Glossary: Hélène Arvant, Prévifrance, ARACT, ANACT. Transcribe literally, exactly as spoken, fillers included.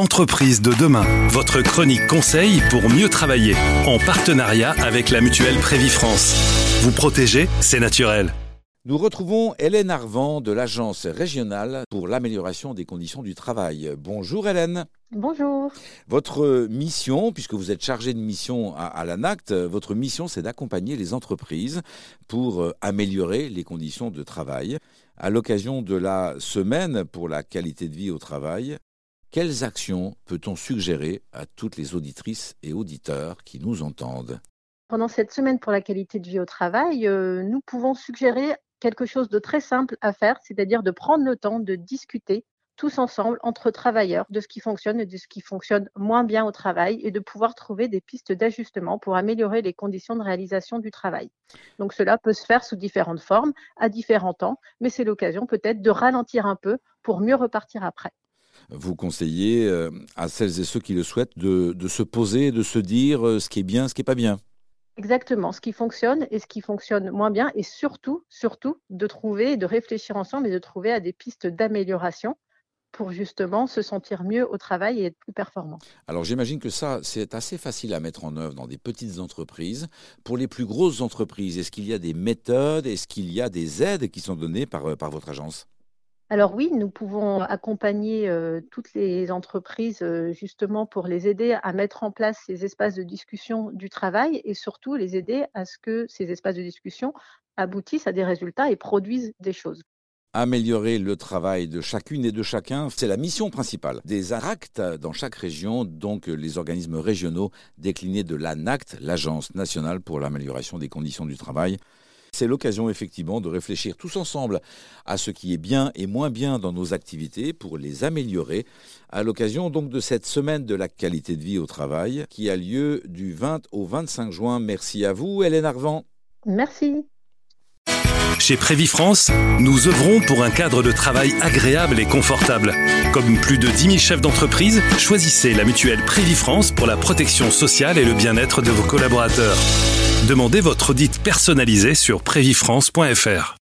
Entreprise de demain, votre chronique conseil pour mieux travailler, en partenariat avec la mutuelle Prévifrance. Vous protéger, c'est naturel. Nous retrouvons Hélène Arvant de l'Agence régionale pour l'amélioration des conditions du travail. Bonjour Hélène. Bonjour. Votre mission, puisque vous êtes chargée de mission à, à l'ANACT, votre mission c'est d'accompagner les entreprises pour améliorer les conditions de travail. À l'occasion de la semaine pour la qualité de vie au travail, quelles actions peut-on suggérer à toutes les auditrices et auditeurs qui nous entendent ? Pendant cette semaine pour la qualité de vie au travail, euh, nous pouvons suggérer quelque chose de très simple à faire, c'est-à-dire de prendre le temps de discuter tous ensemble, entre travailleurs, de ce qui fonctionne et de ce qui fonctionne moins bien au travail et de pouvoir trouver des pistes d'ajustement pour améliorer les conditions de réalisation du travail. Donc cela peut se faire sous différentes formes, à différents temps, mais c'est l'occasion peut-être de ralentir un peu pour mieux repartir après. Vous conseillez à celles et ceux qui le souhaitent de, de se poser, de se dire ce qui est bien, ce qui n'est pas bien. Exactement, ce qui fonctionne et ce qui fonctionne moins bien et surtout, surtout de trouver, de réfléchir ensemble et de trouver à des pistes d'amélioration pour justement se sentir mieux au travail et être plus performant. Alors j'imagine que ça, c'est assez facile à mettre en œuvre dans des petites entreprises. Pour les plus grosses entreprises, est-ce qu'il y a des méthodes, est-ce qu'il y a des aides qui sont données par, par votre agence ? Alors oui, nous pouvons accompagner euh, toutes les entreprises euh, justement pour les aider à mettre en place ces espaces de discussion du travail et surtout les aider à ce que ces espaces de discussion aboutissent à des résultats et produisent des choses. Améliorer le travail de chacune et de chacun, c'est la mission principale des ARACT dans chaque région, donc les organismes régionaux déclinés de l'ANACT, l'Agence nationale pour l'amélioration des conditions du travail. C'est l'occasion effectivement de réfléchir tous ensemble à ce qui est bien et moins bien dans nos activités pour les améliorer à l'occasion donc de cette semaine de la qualité de vie au travail qui a lieu du vingt au vingt-cinq juin. Merci à vous Hélène Arvant. Merci. Chez Prévifrance, nous œuvrons pour un cadre de travail agréable et confortable. Comme plus de dix mille chefs d'entreprise, choisissez la mutuelle Prévifrance pour la protection sociale et le bien-être de vos collaborateurs. Demandez votre audit personnalisé sur prévifrance point f r.